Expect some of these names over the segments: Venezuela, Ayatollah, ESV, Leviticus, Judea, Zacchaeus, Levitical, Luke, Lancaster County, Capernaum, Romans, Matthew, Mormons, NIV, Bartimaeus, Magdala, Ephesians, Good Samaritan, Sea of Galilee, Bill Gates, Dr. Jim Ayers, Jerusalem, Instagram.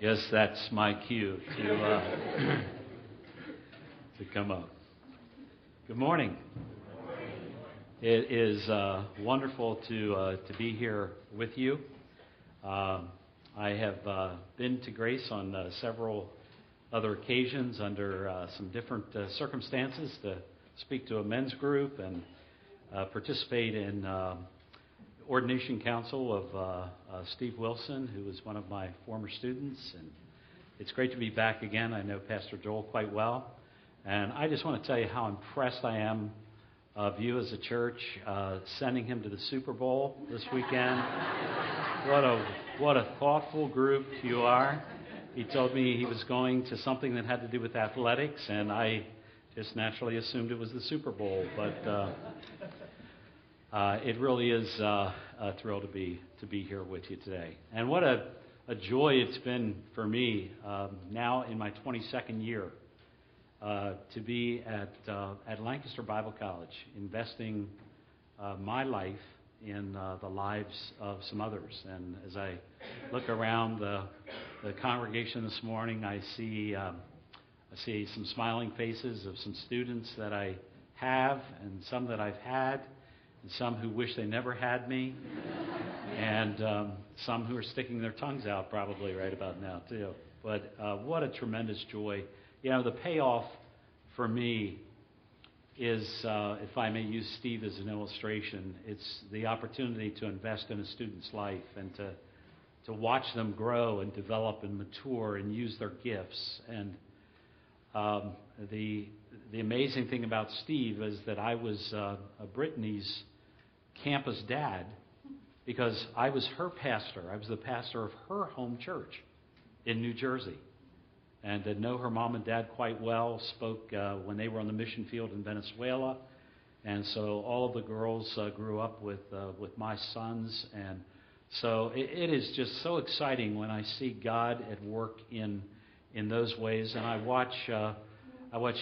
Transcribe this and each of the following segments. guess that's my cue to come up. Good morning. It is wonderful to be here with you. I have been to Grace on several other occasions under some different circumstances to speak to a men's group and participate in ordination council of Steve Wilson, who was one of my former students. And it's great to be back again. I know Pastor Joel quite well. And I just want to tell you how impressed I am of you as a church, sending him to the Super Bowl this weekend. What a thoughtful group you are. He told me he was going to something that had to do with athletics, and I just naturally assumed it was the Super Bowl. But it really is a thrill to be here with you today. And what a joy it's been for me now in my 22nd year to be at Lancaster Bible College, investing my life in the lives of some others. And as I look around the congregation this morning, I see some smiling faces of some students that I have, and some that I've had, and some who wish they never had me, and some who are sticking their tongues out probably right about now too. But what a tremendous joy. You know, the payoff for me is, if I may use Steve as an illustration, it's the opportunity to invest in a student's life and to watch them grow and develop and mature and use their gifts. And the amazing thing about Steve is that I was Brittany's campus dad, because I was her pastor. I was the pastor of her home church in New Jersey, and I know her mom and dad quite well, spoke when they were on the mission field in Venezuela. And so all of the girls grew up with my sons. And so it is just so exciting when I see God at work in those ways. And I watch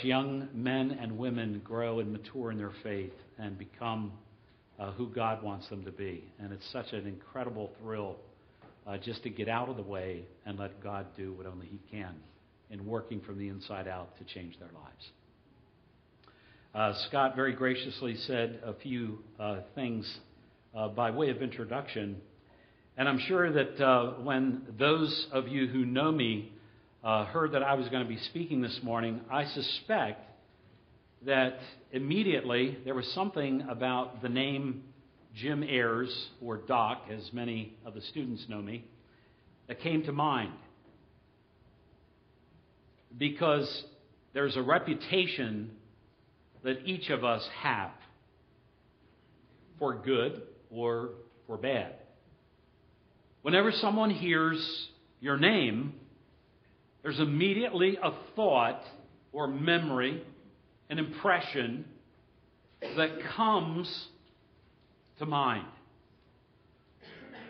young men and women grow and mature in their faith and become who God wants them to be. And it's such an incredible thrill just to get out of the way and let God do what only He can, and working from the inside out to change their lives. Scott very graciously said a few things by way of introduction, and I'm sure that when those of you who know me heard that I was going to be speaking this morning, I suspect that immediately there was something about the name Jim Ayers, or Doc, as many of the students know me, that came to mind. Because there's a reputation that each of us have, for good or for bad. Whenever someone hears your name, there's immediately a thought or memory, an impression that comes to mind.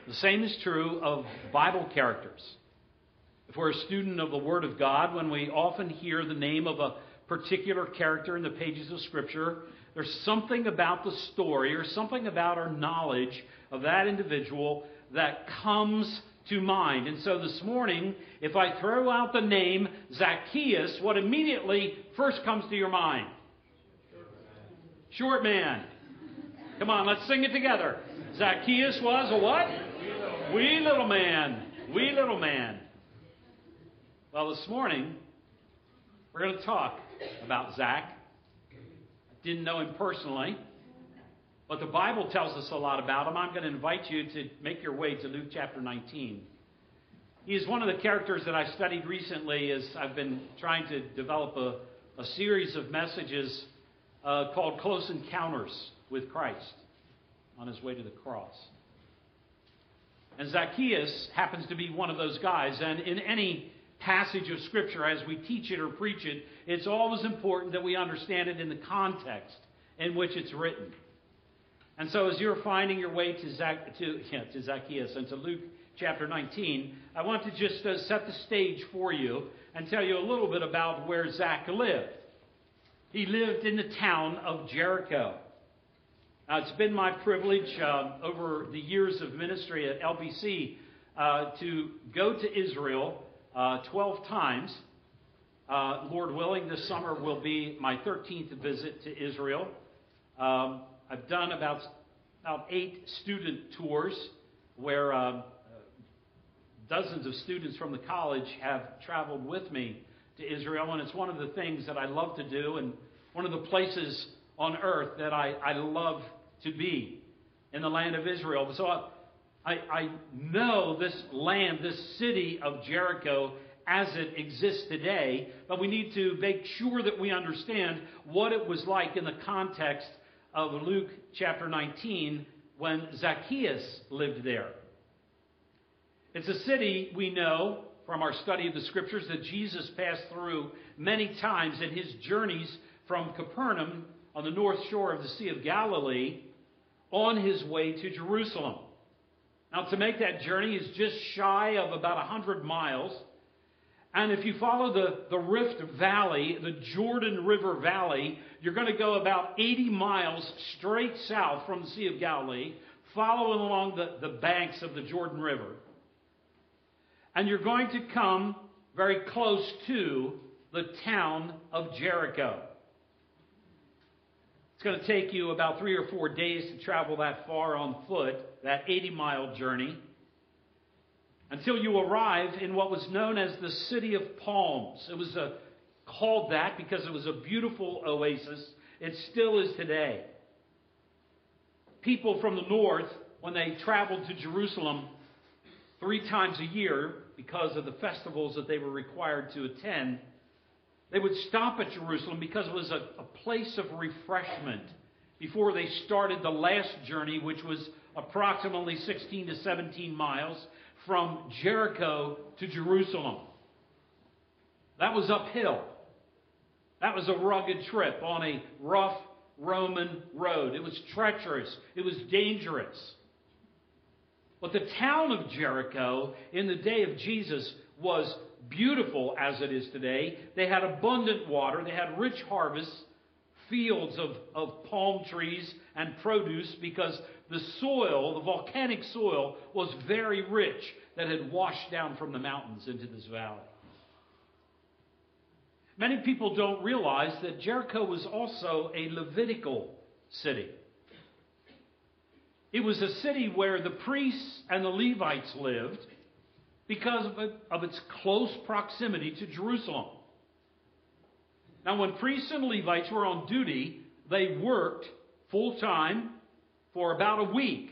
The same is true of Bible characters. If we're a student of the Word of God, when we often hear the name of a particular character in the pages of Scripture, there's something about the story or something about our knowledge of that individual that comes to mind. And so this morning, if I throw out the name Zacchaeus, what immediately first comes to your mind? Short man. Come on, let's sing it together. Zacchaeus was a what? Wee little man. Wee little man. Well, this morning, we're going to talk about Zach. Didn't know him personally, but the Bible tells us a lot about him. I'm going to invite you to make your way to Luke chapter 19. He is one of the characters that I studied recently as I've been trying to develop a series of messages called Close Encounters with Christ on His way to the cross. And Zacchaeus happens to be one of those guys, and in any passage of Scripture, as we teach it or preach it, it's always important that we understand it in the context in which it's written. And so as you're finding your way to Zacchaeus and to Luke chapter 19, I want to just set the stage for you and tell you a little bit about where Zach lived. He lived in the town of Jericho. Now, it's been my privilege over the years of ministry at LBC to go to Israel 12 times. Lord willing, this summer will be my 13th visit to Israel. I've done about 8 student tours where dozens of students from the college have traveled with me to Israel, and it's one of the things that I love to do and one of the places on earth that I love to be, in the land of Israel. So I know this land, this city of Jericho as it exists today, but we need to make sure that we understand what it was like in the context of Luke chapter 19 when Zacchaeus lived there. It's a city we know from our study of the scriptures that Jesus passed through many times in his journeys from Capernaum on the north shore of the Sea of Galilee on his way to Jerusalem. Now, to make that journey is just shy of about 100 miles. And if you follow the Rift Valley, the Jordan River Valley, you're going to go about 80 miles straight south from the Sea of Galilee, following along the banks of the Jordan River. And you're going to come very close to the town of Jericho. It's going to take you about 3 or 4 days to travel that far on foot, that 80-mile journey, until you arrive in what was known as the City of Palms. It was called that because it was a beautiful oasis. It still is today. People from the north, when they traveled to Jerusalem 3 times a year because of the festivals that they were required to attend, they would stop at Jerusalem because it was a place of refreshment before they started the last journey, which was approximately 16 to 17 miles from Jericho to Jerusalem. That was uphill. That was a rugged trip on a rough Roman road. It was treacherous. It was dangerous. But the town of Jericho in the day of Jesus was beautiful as it is today. They had abundant water. They had rich harvests, fields of palm trees and produce, because the soil, the volcanic soil, was very rich that had washed down from the mountains into this valley. Many people don't realize that Jericho was also a Levitical city. It was a city where the priests and the Levites lived because of its close proximity to Jerusalem. Now, when priests and Levites were on duty, they worked full-time for about a week,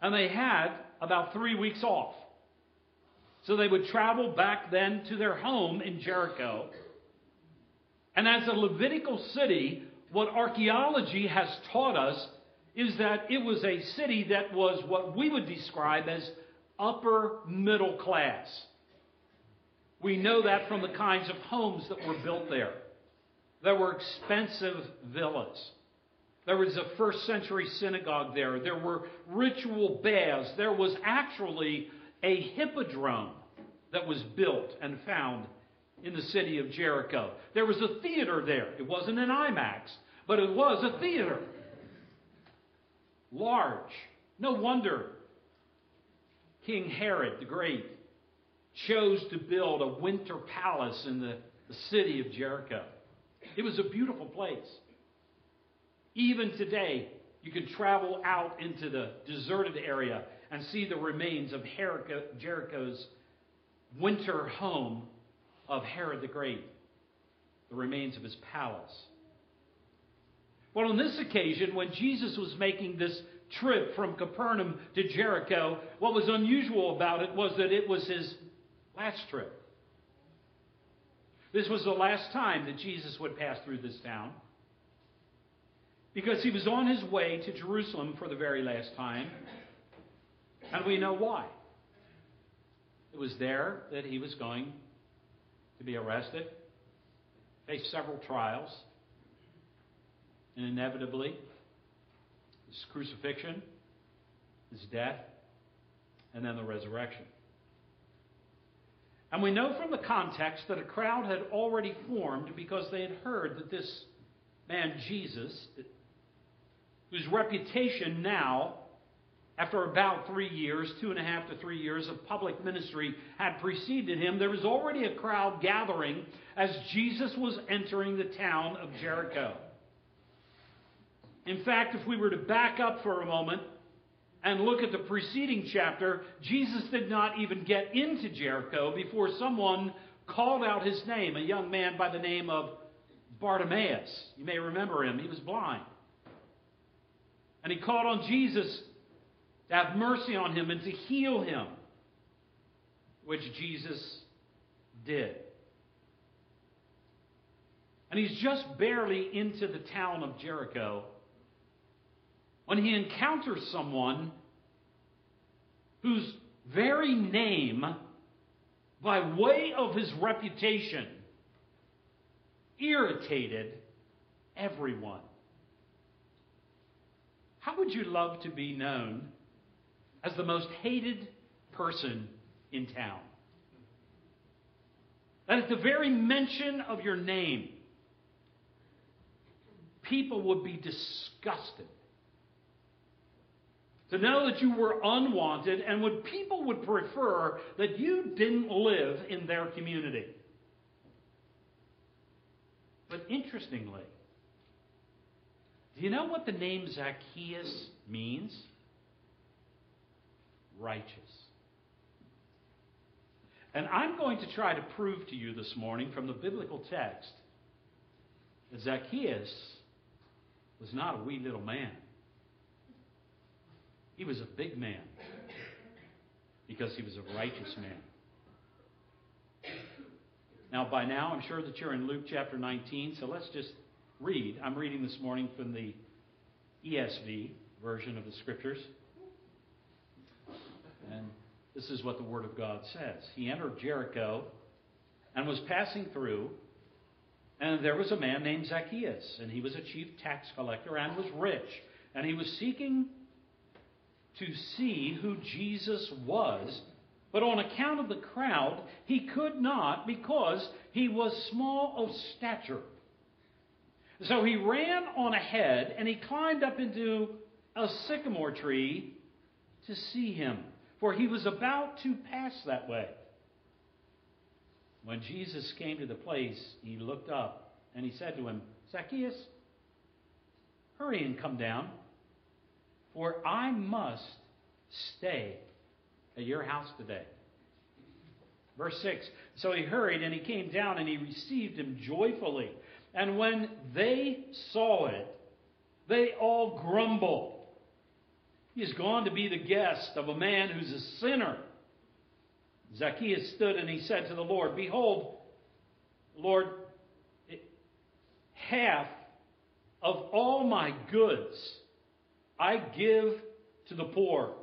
and they had about 3 weeks off. So they would travel back then to their home in Jericho. And as a Levitical city, what archaeology has taught us is that it was a city that was what we would describe as upper middle class. We know that from the kinds of homes that were built there. There were expensive villas. There was a first century synagogue there. There were ritual baths. There was actually a hippodrome that was built and found in the city of Jericho. There was a theater there. It wasn't an IMAX, but it was a theater. Large. No wonder King Herod the Great chose to build a winter palace in the city of Jericho. It was a beautiful place. Even today, you can travel out into the deserted area and see the remains of Jericho's winter home of Herod the Great, the remains of his palace. Well, on this occasion, when Jesus was making this trip from Capernaum to Jericho, what was unusual about it was that it was his last trip. This was the last time that Jesus would pass through this town, because he was on his way to Jerusalem for the very last time. And we know why. It was there that he was going to be arrested, face several trials, and inevitably his crucifixion, his death, and then the resurrection. And we know from the context that a crowd had already formed because they had heard that this man, Jesus, whose reputation now After about 3 years, 2.5 to 3 years of public ministry had preceded him, there was already a crowd gathering as Jesus was entering the town of Jericho. In fact, if we were to back up for a moment and look at the preceding chapter, Jesus did not even get into Jericho before someone called out his name, a young man by the name of Bartimaeus. You may remember him. He was blind. And he called on Jesus to have mercy on him and to heal him, which Jesus did. And he's just barely into the town of Jericho when he encounters someone whose very name, by way of his reputation, irritated everyone. How would you love to be known as the most hated person in town? That at the very mention of your name, people would be disgusted. To know that you were unwanted, and would people would prefer that you didn't live in their community. But interestingly, do you know what the name Zacchaeus means? Righteous. And I'm going to try to prove to you this morning from the biblical text that Zacchaeus was not a wee little man. He was a big man because he was a righteous man. Now, by now, I'm sure that you're in Luke chapter 19, so let's just read. I'm reading this morning from the ESV version of the Scriptures. And this is what the Word of God says. He entered Jericho and was passing through, and there was a man named Zacchaeus, and he was a chief tax collector and was rich, and he was seeking to see who Jesus was, but on account of the crowd, he could not because he was small of stature. So he ran on ahead, and he climbed up into a sycamore tree to see him, for he was about to pass that way. When Jesus came to the place, he looked up, and he said to him, "Zacchaeus, hurry and come down, for I must stay at your house today." Verse 6, so he hurried, and he came down, and he received him joyfully. And when they saw it, they all grumbled. He is gone to be the guest of a man who's a sinner. Zacchaeus stood and he said to the Lord, "Behold, Lord, half of all my goods I give to the poor.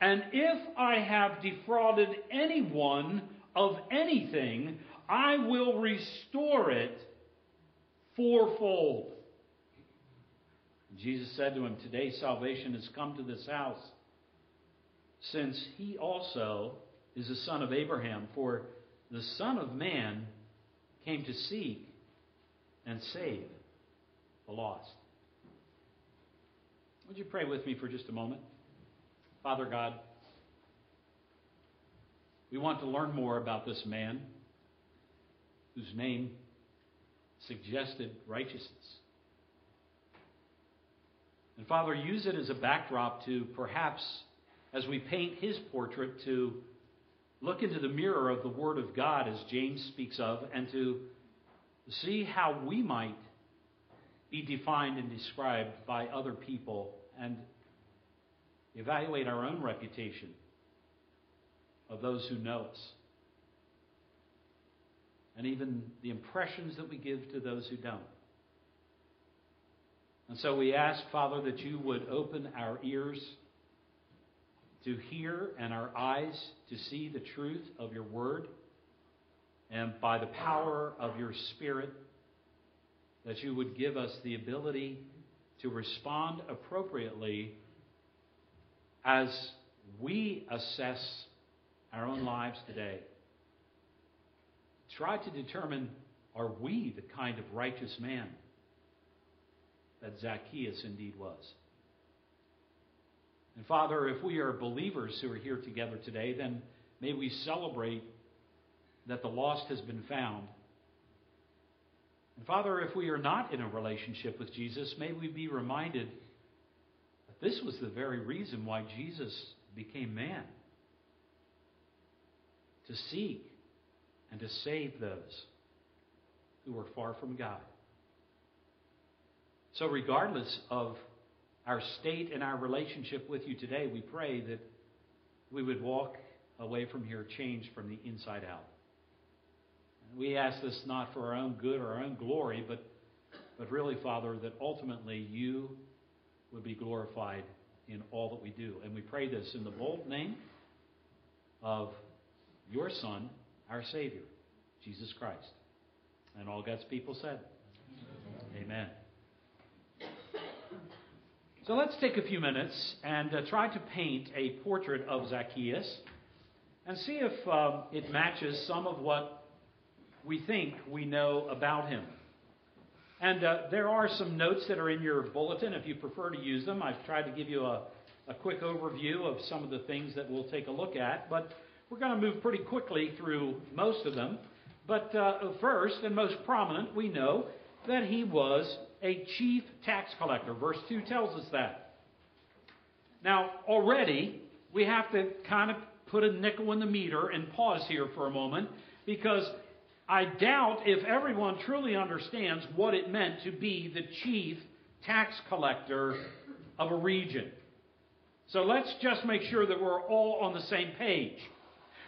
And if I have defrauded anyone of anything, I will restore it fourfold." Jesus said to him, "Today salvation has come to this house, since he also is a son of Abraham, for the Son of Man came to seek and save the lost." Would you pray with me for just a moment? Father God, we want to learn more about this man whose name suggested righteousness. And Father, use it as a backdrop to perhaps, as we paint his portrait, to look into the mirror of the Word of God as James speaks of, and to see how we might be defined and described by other people, and evaluate our own reputation of those who know us, and even the impressions that we give to those who don't. And so we ask, Father, that you would open our ears to hear and our eyes to see the truth of your word, and by the power of your Spirit, that you would give us the ability to respond appropriately as we assess our own lives today. Try to determine, are we the kind of righteous man that Zacchaeus indeed was? And Father, if we are believers who are here together today, then may we celebrate that the lost has been found. And Father, if we are not in a relationship with Jesus, may we be reminded that this was the very reason why Jesus became man, to seek and to save those who are far from God. So regardless of our state and our relationship with you today, we pray that we would walk away from here changed from the inside out. And we ask this not for our own good or our own glory, but really, Father, that ultimately you would be glorified in all that we do. And we pray this in the bold name of your Son, our Savior, Jesus Christ. And all God's people said, Amen. So let's take a few minutes and try to paint a portrait of Zacchaeus and see if it matches some of what we think we know about him. And there are some notes that are in your bulletin if you prefer to use them. I've tried to give you a quick overview of some of the things that we'll take a look at, but we're going to move pretty quickly through most of them. But first and most prominent, we know that he was a chief tax collector. Verse 2 tells us that. Now, already, we have to kind of put a nickel in the meter and pause here for a moment, because I doubt if everyone truly understands what it meant to be the chief tax collector of a region. So let's just make sure that we're all on the same page.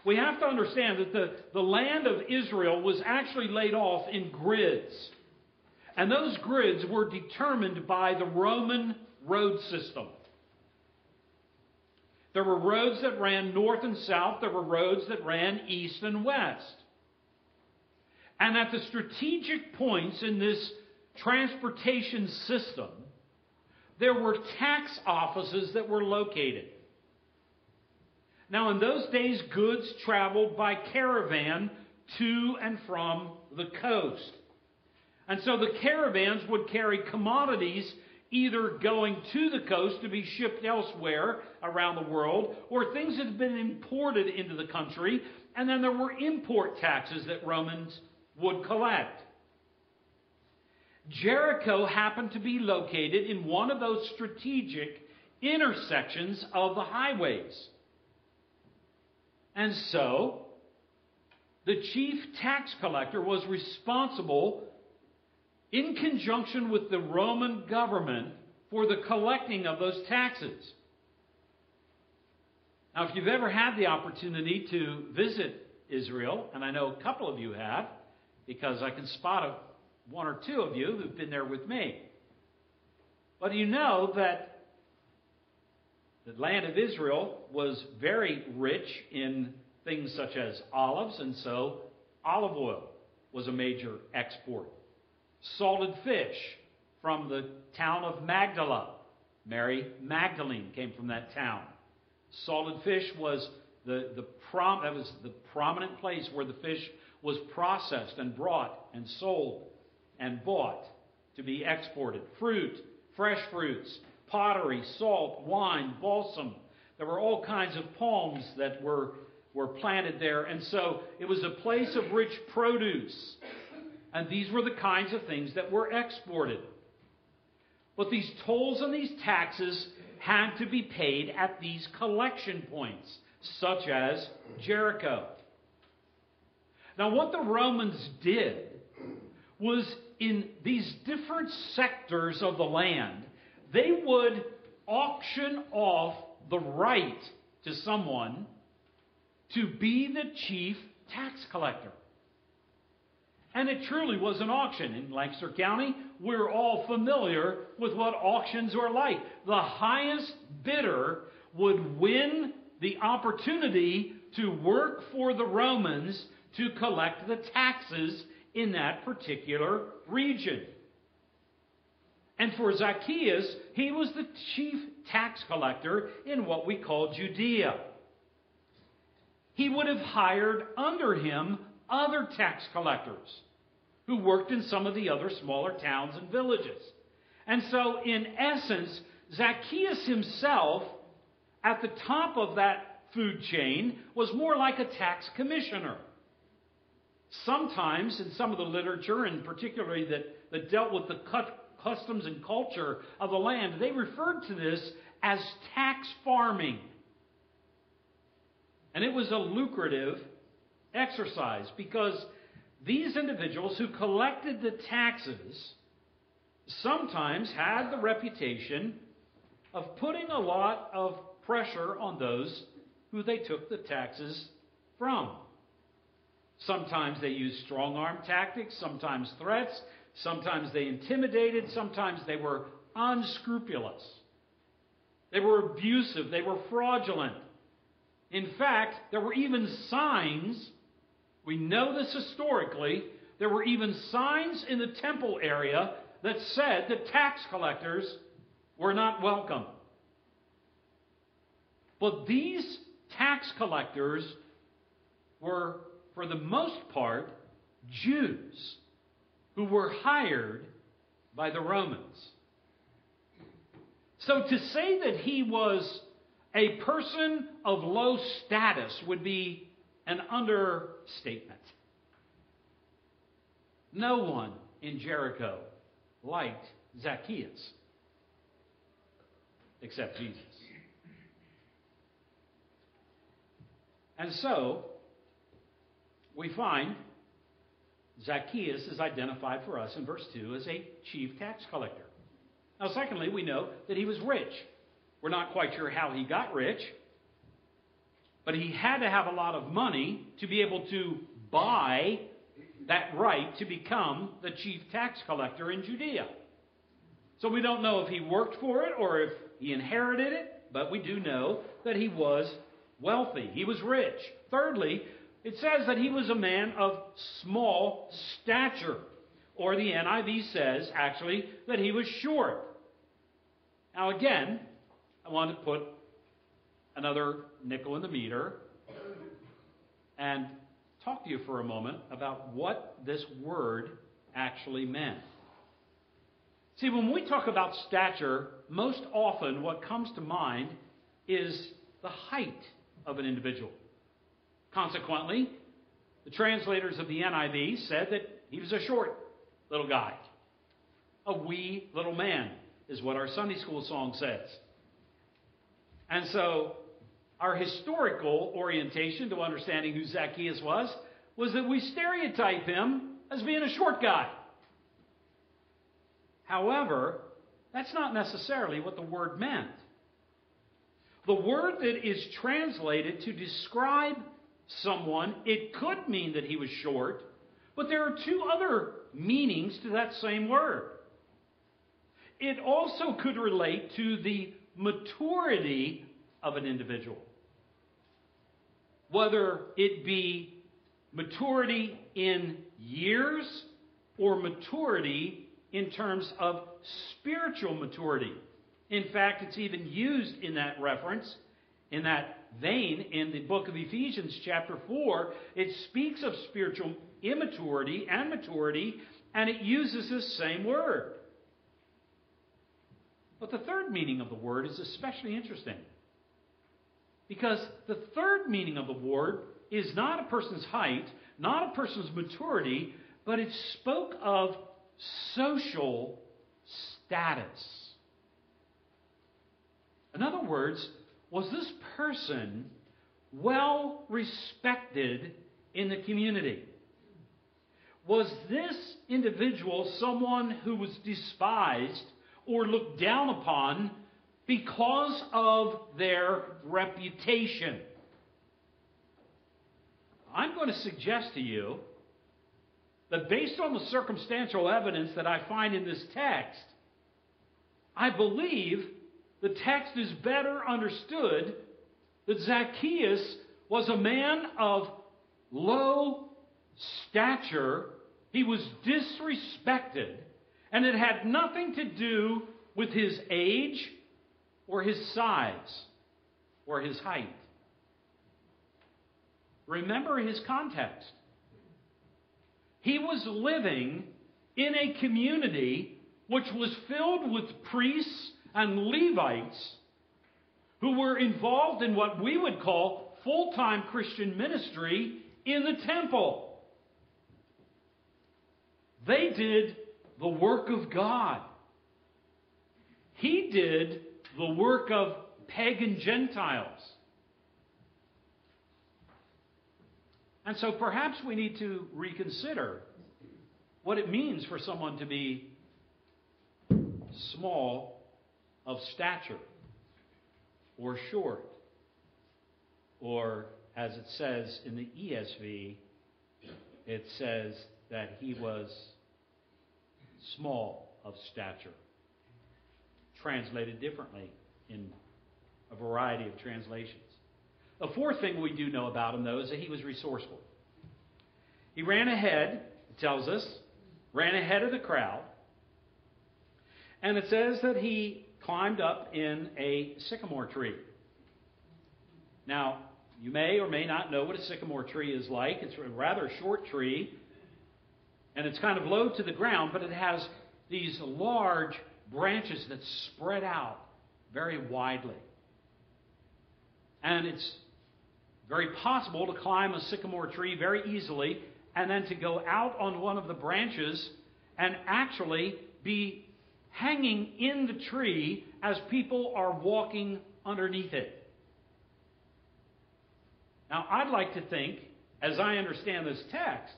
We have to understand that the land of Israel was actually laid off in grids. And those grids were determined by the Roman road system. There were roads that ran north and south. There were roads that ran east and west. And at the strategic points in this transportation system, there were tax offices that were located. Now, in those days, goods traveled by caravan to and from the coast. And so the caravans would carry commodities either going to the coast to be shipped elsewhere around the world, or things that had been imported into the country, and then there were import taxes that Romans would collect. Jericho happened to be located in one of those strategic intersections of the highways. And so the chief tax collector was responsible, in conjunction with the Roman government, for the collecting of those taxes. Now, if you've ever had the opportunity to visit Israel, and I know a couple of you have, because I can spot one or two of you who've been there with me. But you know that the land of Israel was very rich in things such as olives, and so olive oil was a major export. Salted fish from the town of Magdala. Mary Magdalene came from that town. Salted fish was the prominent place where the fish was processed and brought and sold and bought to be exported. Fruit, fresh fruits, pottery, salt, wine, balsam. There were all kinds of palms that were planted there. And so it was a place of rich produce. And these were the kinds of things that were exported. But these tolls and these taxes had to be paid at these collection points, such as Jericho. Now, what the Romans did was, in these different sectors of the land, they would auction off the right to someone to be the chief tax collector. And it truly was an auction. In Lancaster County, we're all familiar with what auctions are like. The highest bidder would win the opportunity to work for the Romans to collect the taxes in that particular region. And for Zacchaeus, he was the chief tax collector in what we call Judea. He would have hired under him other tax collectors who worked in some of the other smaller towns and villages. And so, in essence, Zacchaeus himself at the top of that food chain was more like a tax commissioner. Sometimes in some of the literature, and particularly that dealt with the customs and culture of the land, they referred to this as tax farming. And it was a lucrative exercise because these individuals who collected the taxes sometimes had the reputation of putting a lot of pressure on those who they took the taxes from. Sometimes they used strong arm tactics, sometimes threats, sometimes they intimidated, sometimes they were unscrupulous. They were abusive, they were fraudulent. In fact, there were even signs, we know this historically, there were even signs in the temple area that said that tax collectors were not welcome. But these tax collectors were, for the most part, Jews who were hired by the Romans. So to say that he was a person of low status would be an understatement. No one in Jericho liked Zacchaeus except Jesus. And so, we find Zacchaeus is identified for us in verse 2 as a chief tax collector. Now, secondly, we know that he was rich. We're not quite sure how he got rich, but he had to have a lot of money to be able to buy that right to become the chief tax collector in Judea. So we don't know if he worked for it or if he inherited it, but we do know that he was wealthy. He was rich. Thirdly, it says that he was a man of small stature, or the NIV says, actually, that he was short. Now again, I want to put another nickel in the meter and talk to you for a moment about what this word actually meant. See, when we talk about stature, most often what comes to mind is the height of an individual. Consequently, the translators of the NIV said that he was a short little guy. A wee little man is what our Sunday school song says. And so our historical orientation to understanding who Zacchaeus was that we stereotype him as being a short guy. However, that's not necessarily what the word meant. The word that is translated to describe someone, it could mean that he was short, but there are two other meanings to that same word. It also could relate to the maturity of an individual, whether it be maturity in years or maturity in terms of spiritual maturity. In fact, it's even used in that reference, in that vein, in the book of Ephesians chapter 4. It speaks of spiritual immaturity and maturity, and it uses this same word. But the third meaning of the word is especially interesting, because the third meaning of the word is not a person's height, not a person's maturity, but it spoke of social status. In other words, was this person well respected in the community? Was this individual someone who was despised or looked down upon because of their reputation? I'm going to suggest to you that based on the circumstantial evidence that I find in this text, I believe the text is better understood that Zacchaeus was a man of low stature. He was disrespected, and it had nothing to do with his age or his size or his height. Remember his context. He was living in a community which was filled with priests and Levites who were involved in what we would call full-time Christian ministry in the temple. They did the work of God. He did the work of pagan Gentiles. And so perhaps we need to reconsider what it means for someone to be small of stature, or short, or, as it says in the ESV, it says that he was small of stature. Translated differently in a variety of translations. A fourth thing we do know about him, though, is that he was resourceful. He ran ahead, it tells us, ran ahead of the crowd. And it says that he climbed up in a sycamore tree. Now, you may or may not know what a sycamore tree is like. It's a rather short tree, and it's kind of low to the ground, but it has these large branches that spread out very widely. And it's very possible to climb a sycamore tree very easily and then to go out on one of the branches and actually be hanging in the tree as people are walking underneath it. Now, I'd like to think, as I understand this text,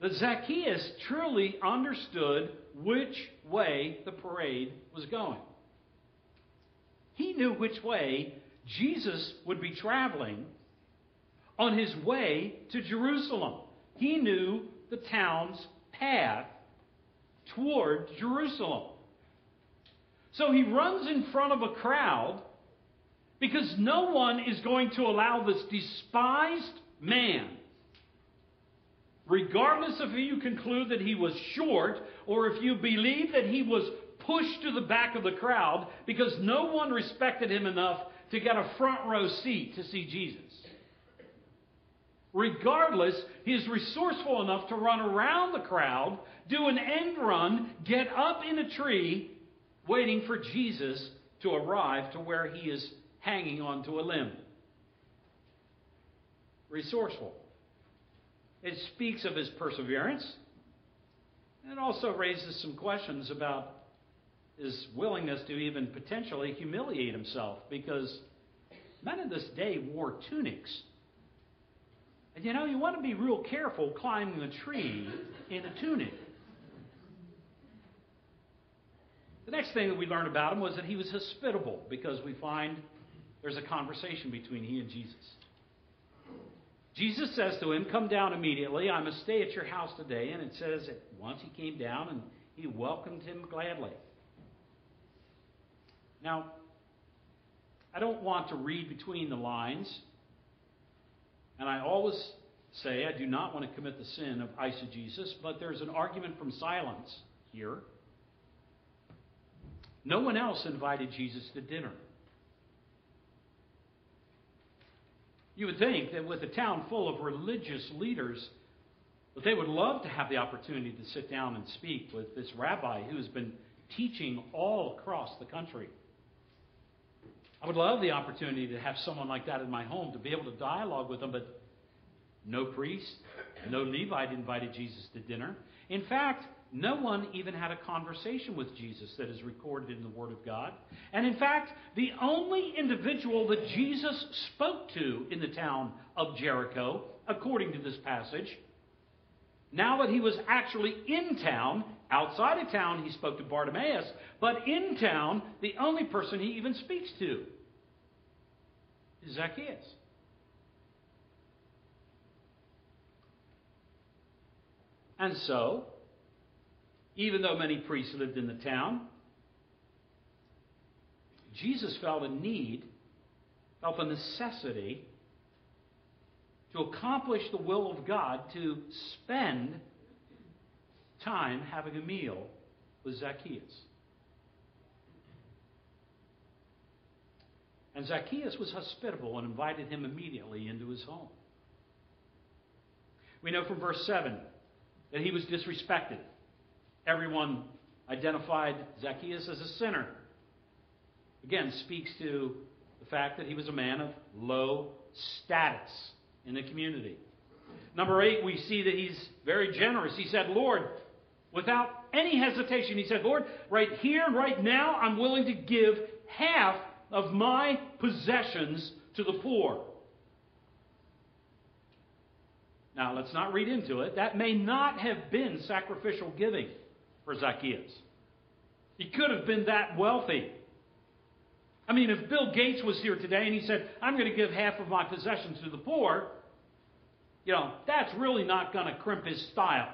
that Zacchaeus truly understood which way the parade was going. He knew which way Jesus would be traveling on his way to Jerusalem. He knew the town's path toward Jerusalem. So he runs in front of a crowd because no one is going to allow this despised man, regardless if you conclude that he was short or if you believe that he was pushed to the back of the crowd, because no one respected him enough to get a front row seat to see Jesus. Regardless, he is resourceful enough to run around the crowd, do an end run, get up in a tree, waiting for Jesus to arrive to where he is hanging onto a limb. Resourceful. It speaks of his perseverance. And it also raises some questions about his willingness to even potentially humiliate himself, because men of this day wore tunics. And you know, you want to be real careful climbing a tree in a tunic. The next thing that we learned about him was that he was hospitable, because we find there's a conversation between he and Jesus. Jesus says to him, "Come down immediately. I must stay at your house today." And it says that once he came down and he welcomed him gladly. Now, I don't want to read between the lines. And I always say I do not want to commit the sin of eisegesis, but there's an argument from silence here. No one else invited Jesus to dinner. You would think that with a town full of religious leaders, that they would love to have the opportunity to sit down and speak with this rabbi who has been teaching all across the country. I would love the opportunity to have someone like that in my home, to be able to dialogue with them, but no priest, no Levite invited Jesus to dinner. In fact, no one even had a conversation with Jesus that is recorded in the Word of God. And in fact, the only individual that Jesus spoke to in the town of Jericho, according to this passage, now that he was actually in town, outside of town, he spoke to Bartimaeus, but in town, the only person he even speaks to is Zacchaeus. And so, even though many priests lived in the town, Jesus felt a need, felt a necessity to accomplish the will of God, to spend time having a meal with Zacchaeus. And Zacchaeus was hospitable and invited him immediately into his home. We know from verse 7 that he was disrespected. Everyone identified Zacchaeus as a sinner. again, speaks to the fact that he was a man of low status in the community. Number 8, we see that he's very generous. He said, Lord, without any hesitation, he said, Lord, right here, right now, I'm willing to give half of my possessions to the poor. Now, let's not read into it. That may not have been sacrificial giving for Zacchaeus. He could have been that wealthy. I mean, if Bill Gates was here today and he said, I'm going to give half of my possessions to the poor, you know, that's really not going to crimp his style.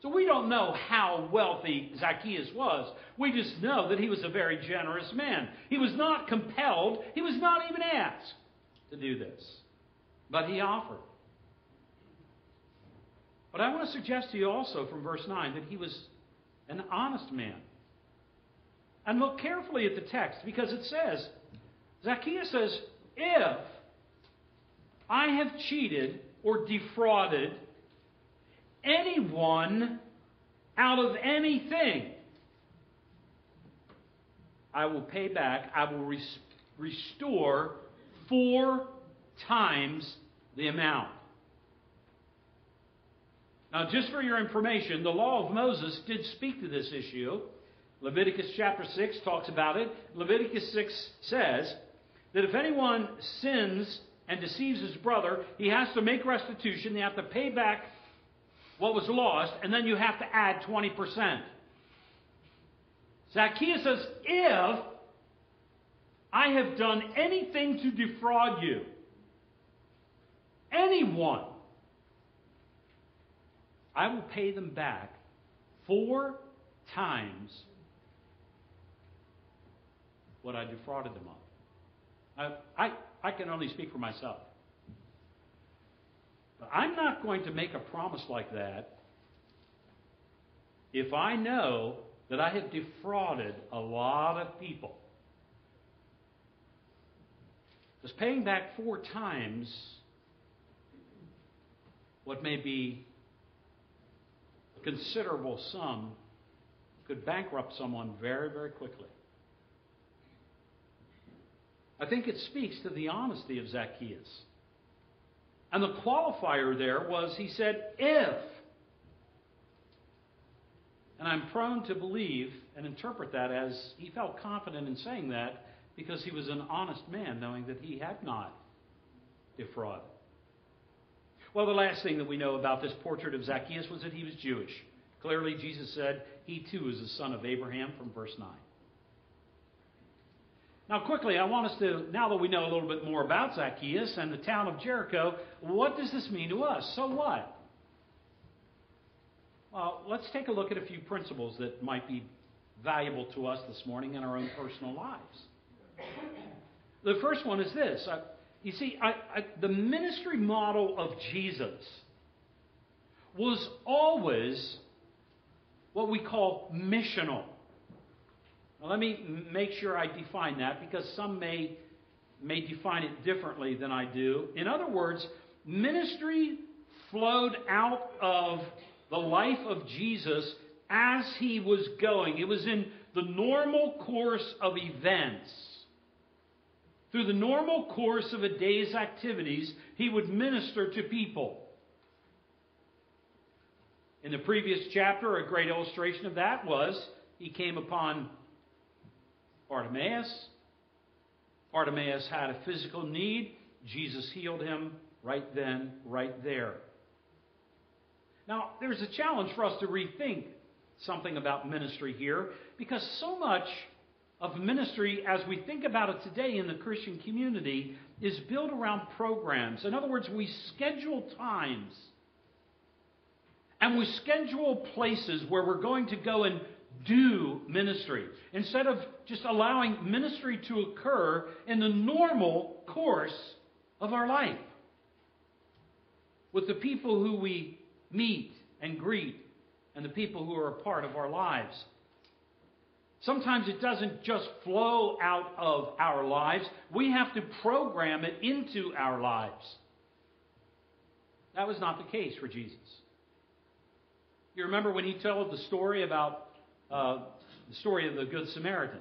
So we don't know how wealthy Zacchaeus was. We just know that he was a very generous man. He was not compelled. He was not even asked to do this. But he offered. But I want to suggest to you also from verse 9 that he was an honest man. And look carefully at the text, because it says, Zacchaeus says, if I have cheated or defrauded anyone out of anything, I will pay back, I will restore 4 times the amount. Now, just for your information, the law of Moses did speak to this issue. Leviticus chapter 6 talks about it. Leviticus 6 says that if anyone sins and deceives his brother, he has to make restitution. They have to pay back what was lost, and then you have to add 20%. Zacchaeus says, if I have done anything to defraud you, anyone, I will pay them back 4 times what I defrauded them of. I can only speak for myself. But I'm not going to make a promise like that if I know that I have defrauded a lot of people. Because paying back 4 times what may be a considerable sum could bankrupt someone very, very quickly. I think it speaks to the honesty of Zacchaeus. And the qualifier there was, he said, if. And I'm prone to believe and interpret that as he felt confident in saying that because he was an honest man, knowing that he had not defrauded. Well, the last thing that we know about this portrait of Zacchaeus was that he was Jewish. Clearly, Jesus said he too is the son of Abraham from verse 9. Now, quickly, I want us to, now that we know a little bit more about Zacchaeus and the town of Jericho, what does this mean to us? So what? Well, let's take a look at a few principles that might be valuable to us this morning in our own personal lives. The first one is this. The ministry model of Jesus was always what we call missional. Now, let me make sure I define that, because some may define it differently than I do. In other words, ministry flowed out of the life of Jesus as he was going. It was in the normal course of events. Through the normal course of a day's activities, he would minister to people. In the previous chapter, a great illustration of that was he came upon Bartimaeus. Bartimaeus had a physical need. Jesus healed him right then, right there. Now, there's a challenge for us to rethink something about ministry here, because so much of ministry as we think about it today in the Christian community is built around programs. In other words, we schedule times and we schedule places where we're going to go and do ministry, instead of just allowing ministry to occur in the normal course of our life with the people who we meet and greet and the people who are a part of our lives. Sometimes it doesn't just flow out of our lives. We have to program it into our lives. That was not the case for Jesus. You remember when he told the story about the story of the Good Samaritan,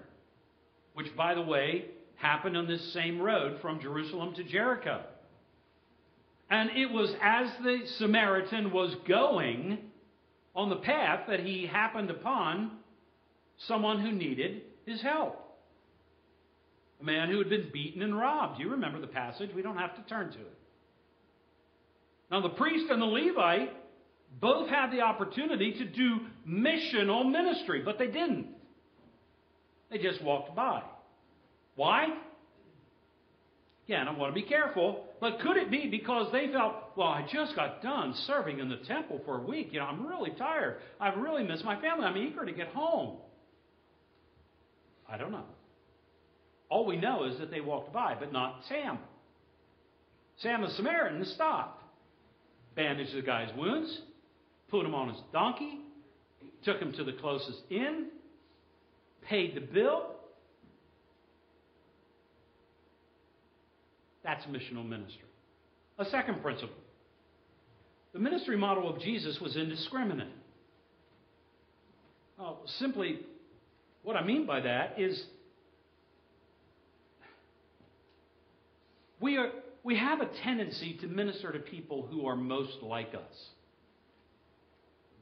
which, by the way, happened on this same road from Jerusalem to Jericho. And it was as the Samaritan was going on the path that he happened upon someone who needed his help. A man who had been beaten and robbed. You remember the passage. We don't have to turn to it. Now, the priest and the Levite both had the opportunity to do missional ministry, but they didn't. They just walked by. Why? Again, I want to be careful, but could it be because they felt, well, I just got done serving in the temple for a week. You know, I'm really tired. I really miss my family. I'm eager to get home. I don't know. All we know is that they walked by, but not Sam. Sam the Samaritan stopped, bandaged the guy's wounds, put him on his donkey, took him to the closest inn, paid the bill. That's missional ministry. A second principle. The ministry model of Jesus was indiscriminate. Well, simply, what I mean by that is we have a tendency to minister to people who are most like us.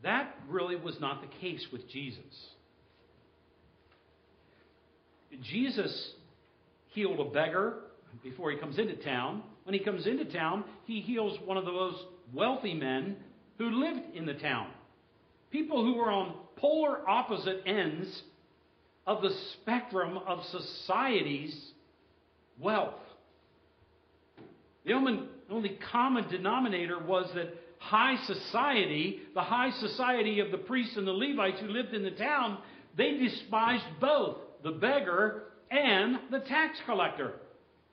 That really was not the case with Jesus. Jesus healed a beggar before he comes into town. When he comes into town, he heals one of the most wealthy men who lived in the town. People who were on polar opposite ends of the spectrum of society's wealth. The only common denominator was that the high society of the priests and the Levites who lived in the town, they despised both the beggar and the tax collector.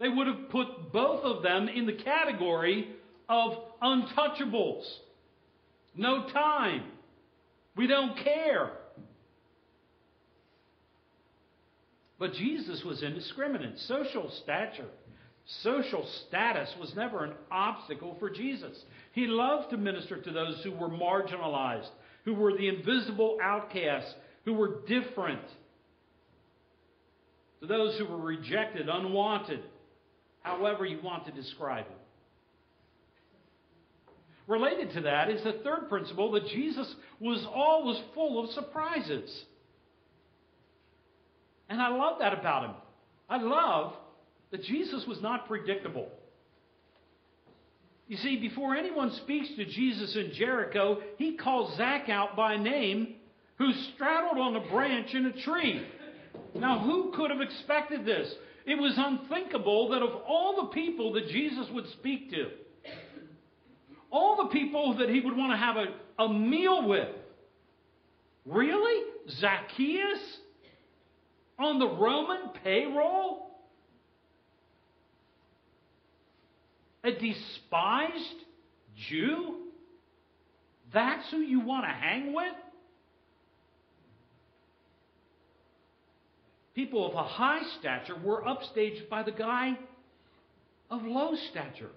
They would have put both of them in the category of untouchables. No time. We don't care. But Jesus was indiscriminate. Social stature, social status was never an obstacle for Jesus. He loved to minister to those who were marginalized, who were the invisible outcasts, who were different, to those who were rejected, unwanted. However you want to describe it. Related to that is the third principle, that Jesus was always full of surprises. And I love that about him. I love that Jesus was not predictable. You see, before anyone speaks to Jesus in Jericho, he calls Zach out by name, who straddled on a branch in a tree. Now, who could have expected this? It was unthinkable that of all the people that Jesus would speak to, all the people that he would want to have a meal with, really? Zacchaeus? On the Roman payroll? A despised Jew? That's who you want to hang with? People of a high stature were upstaged by the guy of low stature.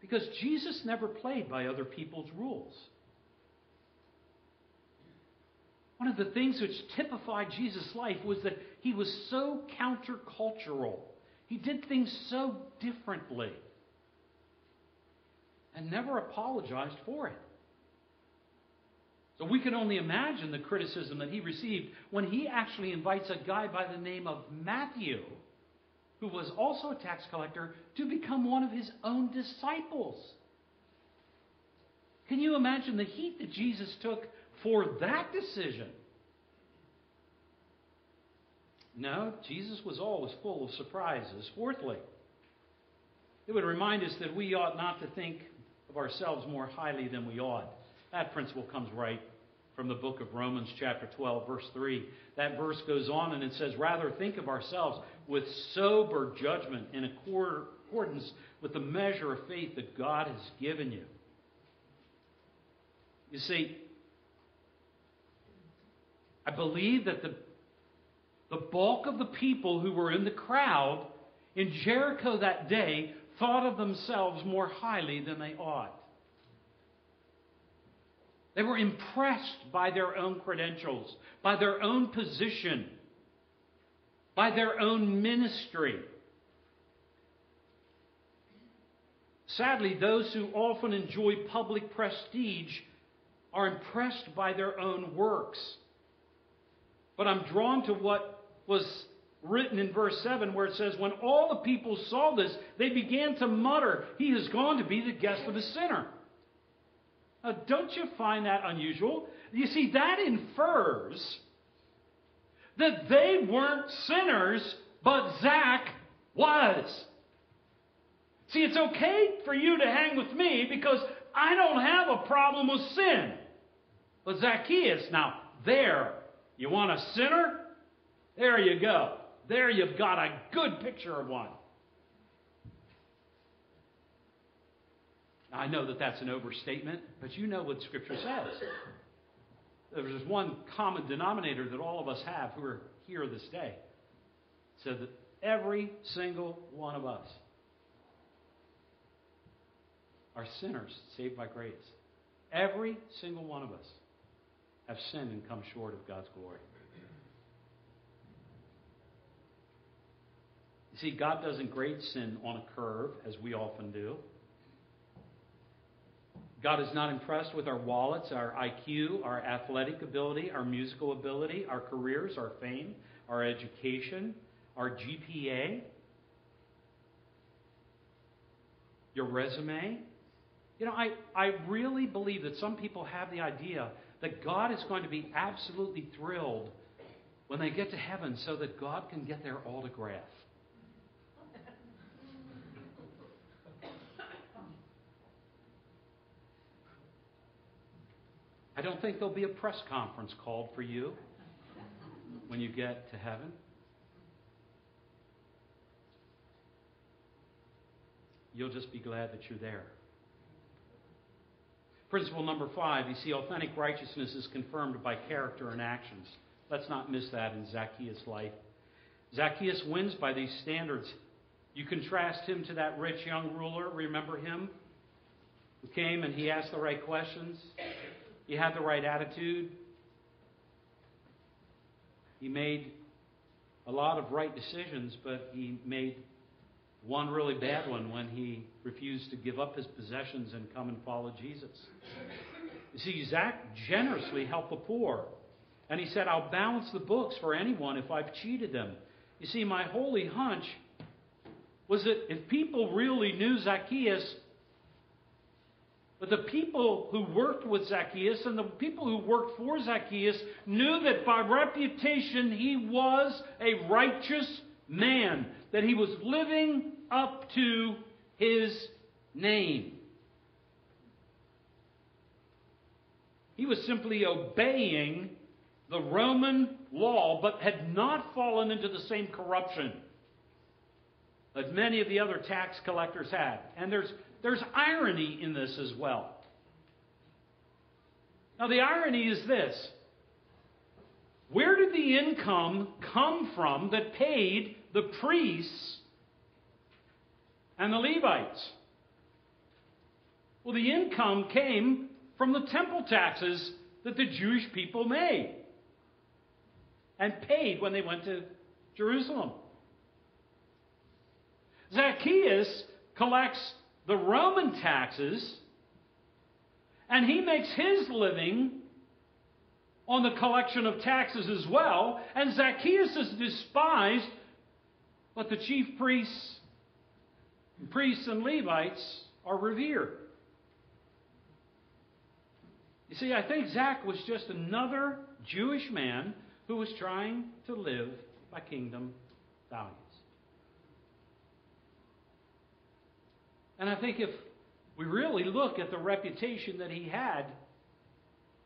Because Jesus never played by other people's rules. One of the things which typified Jesus' life was that he was so countercultural. He did things so differently. And never apologized for it. So we can only imagine the criticism that he received when he actually invites a guy by the name of Matthew, who was also a tax collector, to become one of his own disciples. Can you imagine the heat that Jesus took for that decision? No, Jesus was always full of surprises. Fourthly, it would remind us that we ought not to think of ourselves more highly than we ought. That principle comes right from the book of Romans chapter 12, verse 3. That verse goes on and it says, rather think of ourselves with sober judgment in accordance with the measure of faith that God has given you. You see, I believe that the bulk of the people who were in the crowd in Jericho that day thought of themselves more highly than they ought. They were impressed by their own credentials, by their own position, by their own ministry. Sadly, those who often enjoy public prestige are impressed by their own works. But I'm drawn to what was written in verse 7 where it says, when all the people saw this, they began to mutter, "He has gone to be the guest of a sinner." Now, don't you find that unusual? You see, that infers that they weren't sinners, but Zach was. See, it's okay for you to hang with me because I don't have a problem with sin. But Zacchaeus, now, there, you want a sinner? There you go. There you've got a good picture of one. Now, I know that that's an overstatement, but you know what Scripture says. There's this one common denominator that all of us have who are here this day. So that every single one of us are sinners saved by grace. Every single one of us have sinned and come short of God's glory. You see, God doesn't grade sin on a curve, as we often do. God is not impressed with our wallets, our IQ, our athletic ability, our musical ability, our careers, our fame, our education, our GPA, your resume. You know, I really believe that some people have the idea that God is going to be absolutely thrilled when they get to heaven so that God can get their autograph. I don't think there'll be a press conference called for you when you get to heaven. You'll just be glad that you're there. Principle number 5, you see, authentic righteousness is confirmed by character and actions. Let's not miss that in Zacchaeus' life. Zacchaeus wins by these standards. You contrast him to that rich young ruler, remember him? Who came and he asked the right questions. He had the right attitude. He made a lot of right decisions, but he made one really bad one when he refused to give up his possessions and come and follow Jesus. You see, Zach generously helped the poor. And he said, "I'll balance the books for anyone if I've cheated them." You see, my holy hunch was that if people really knew Zacchaeus, but the people who worked with Zacchaeus and the people who worked for Zacchaeus knew that by reputation he was a righteous man, that he was living up to his name. He was simply obeying the Roman law, but had not fallen into the same corruption that many of the other tax collectors had. And there's irony in this as well. Now, the irony is this. Where did the income come from that paid the priests and the Levites? Well, the income came from the temple taxes that the Jewish people made and paid when they went to Jerusalem. Zacchaeus collects the Roman taxes, and he makes his living on the collection of taxes as well, and Zacchaeus is despised, but the chief priests and Levites are revered. You see, I think Zach was just another Jewish man who was trying to live by kingdom values. And I think if we really look at the reputation that he had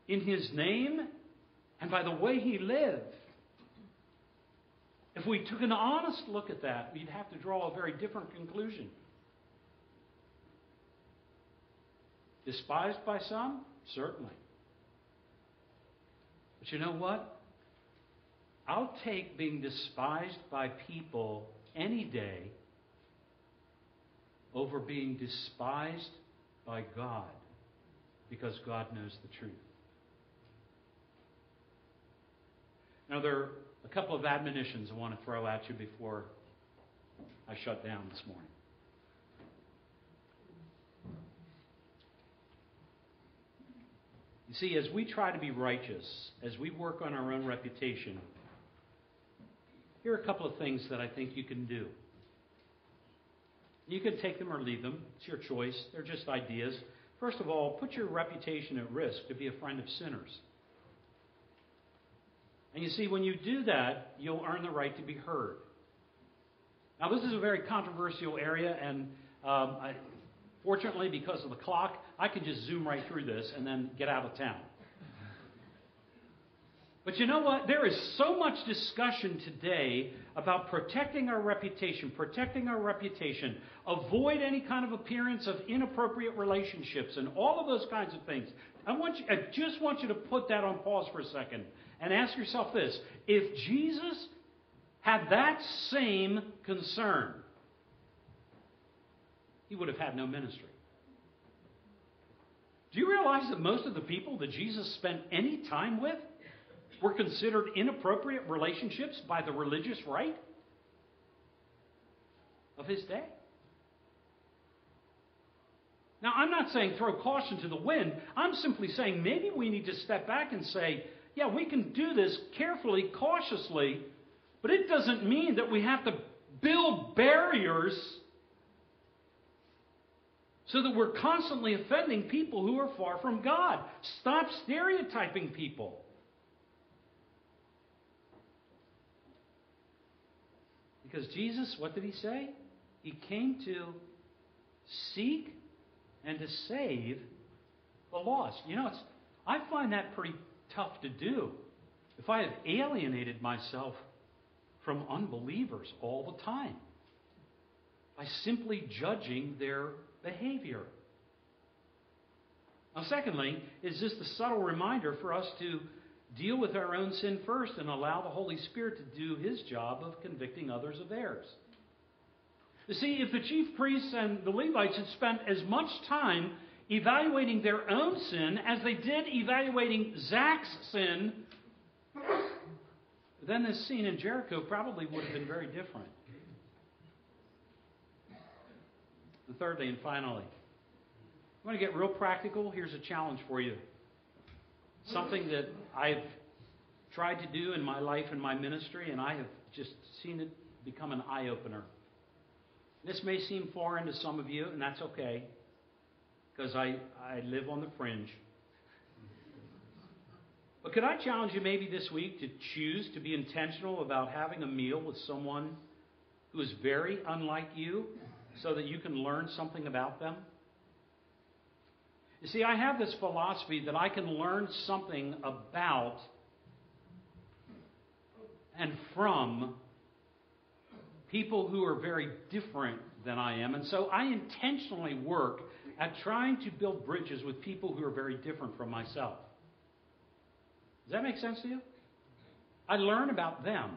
in his name and by the way he lived, if we took an honest look at that, we'd have to draw a very different conclusion. Despised by some? Certainly. But you know what? I'll take being despised by people any day over being despised by God, because God knows the truth. Now, there are a couple of admonitions I want to throw at you before I shut down this morning. You see, as we try to be righteous, as we work on our own reputation, here are a couple of things that I think you can do. You can take them or leave them. It's your choice. They're just ideas. First of all, put your reputation at risk to be a friend of sinners. And you see, when you do that, you'll earn the right to be heard. Now, this is a very controversial area, and fortunately, because of the clock, I can just zoom right through this and then get out of town. But you know what? There is so much discussion today about protecting our reputation, avoid any kind of appearance of inappropriate relationships and all of those kinds of things. I just want you to put that on pause for a second and ask yourself this. If Jesus had that same concern, he would have had no ministry. Do you realize that most of the people that Jesus spent any time with were considered inappropriate relationships by the religious right of his day? Now, I'm not saying throw caution to the wind. I'm simply saying maybe we need to step back and say, yeah, we can do this carefully, cautiously, but it doesn't mean that we have to build barriers so that we're constantly offending people who are far from God. Stop stereotyping people. Because Jesus, what did he say? He came to seek and to save the lost. You know, I find that pretty tough to do. If I have alienated myself from unbelievers all the time by simply judging their behavior. Now, secondly, is just the subtle reminder for us to deal with our own sin first and allow the Holy Spirit to do his job of convicting others of theirs. You see, if the chief priests and the Levites had spent as much time evaluating their own sin as they did evaluating Zach's sin, then this scene in Jericho probably would have been very different. And thirdly and finally, I want to get real practical. Here's a challenge for you. Something that I've tried to do in my life and my ministry, and I have just seen it become an eye-opener. This may seem foreign to some of you, and that's okay, because I live on the fringe. But could I challenge you maybe this week to choose to be intentional about having a meal with someone who is very unlike you, so that you can learn something about them? You see, I have this philosophy that I can learn something about and from people who are very different than I am. And so I intentionally work at trying to build bridges with people who are very different from myself. Does that make sense to you? I learn about them.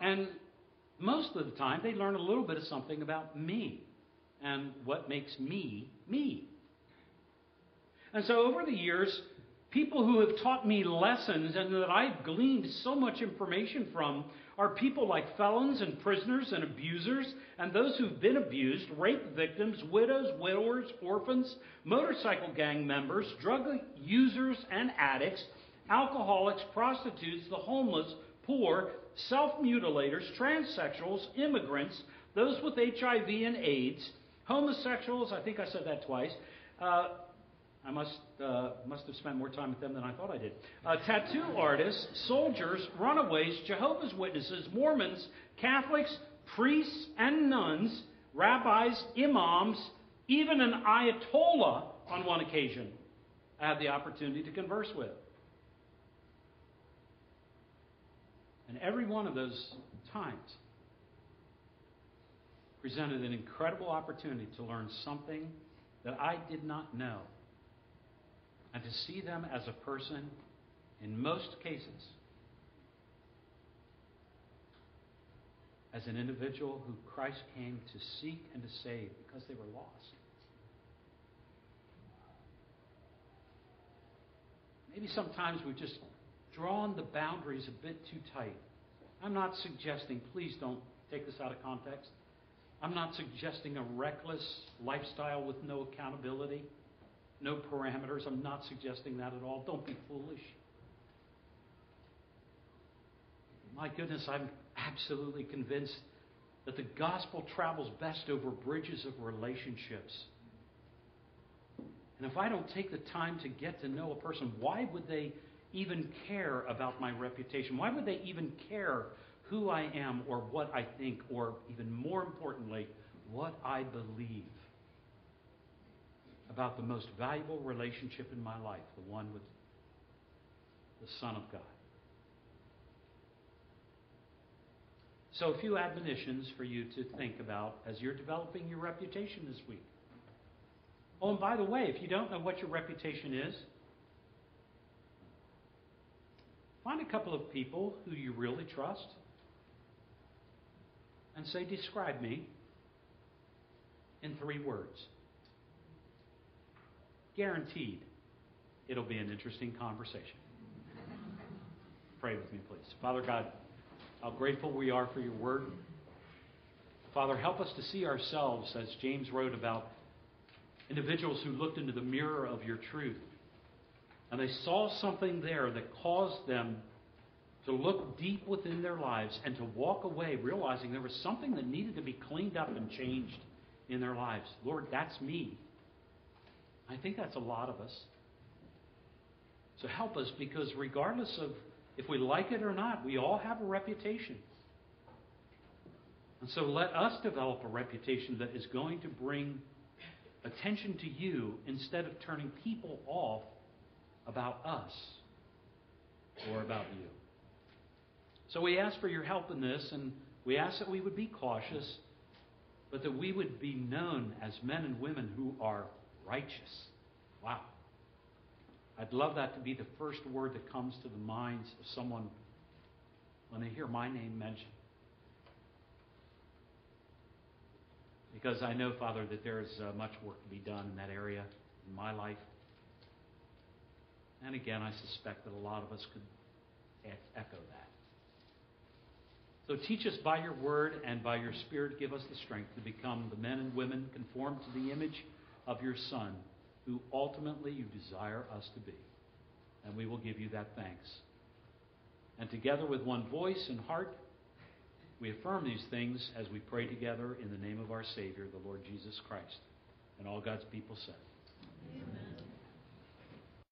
And most of the time, they learn a little bit of something about me and what makes me, me. And so over the years, people who have taught me lessons and that I've gleaned so much information from are people like felons and prisoners and abusers and those who've been abused, rape victims, widows, widowers, orphans, motorcycle gang members, drug users and addicts, alcoholics, prostitutes, the homeless, poor, self-mutilators, transsexuals, immigrants, those with HIV and AIDS, homosexuals, I think I said that twice. I must have spent more time with them than I thought I did. Tattoo artists, soldiers, runaways, Jehovah's Witnesses, Mormons, Catholics, priests and nuns, rabbis, imams, even an Ayatollah on one occasion I had the opportunity to converse with. And every one of those times presented an incredible opportunity to learn something that I did not know and to see them as a person in most cases as an individual who Christ came to seek and to save because they were lost. Maybe sometimes we just drawn the boundaries a bit too tight. I'm not suggesting, please don't take this out of context, I'm not suggesting a reckless lifestyle with no accountability, no parameters. I'm not suggesting that at all. Don't be foolish. My goodness, I'm absolutely convinced that the gospel travels best over bridges of relationships. And if I don't take the time to get to know a person, why would they even care about my reputation? Why would they even care who I am or what I think, or even more importantly, what I believe about the most valuable relationship in my life, the one with the Son of God? So a few admonitions for you to think about as you're developing your reputation this week. Oh, and by the way, if you don't know what your reputation is, find a couple of people who you really trust and say, describe me in 3 words. Guaranteed, it'll be an interesting conversation. Pray with me, please. Father God, how grateful we are for your word. Father, help us to see ourselves, as James wrote about individuals who looked into the mirror of your truth, and they saw something there that caused them to look deep within their lives and to walk away realizing there was something that needed to be cleaned up and changed in their lives. Lord, that's me. I think that's a lot of us. So help us, because regardless of if we like it or not, we all have a reputation. And so let us develop a reputation that is going to bring attention to you instead of turning people off about us or about you. So we ask for your help in this, and we ask that we would be cautious, but that we would be known as men and women who are righteous. Wow. I'd love that to be the first word that comes to the minds of someone when they hear my name mentioned. Because I know, Father, that there is much work to be done in that area in my life. And again, I suspect that a lot of us could echo that. So teach us by your word and by your Spirit, give us the strength to become the men and women conformed to the image of your Son, who ultimately you desire us to be. And we will give you that thanks. And together with one voice and heart, we affirm these things as we pray together in the name of our Savior, the Lord Jesus Christ. And all God's people said. Amen.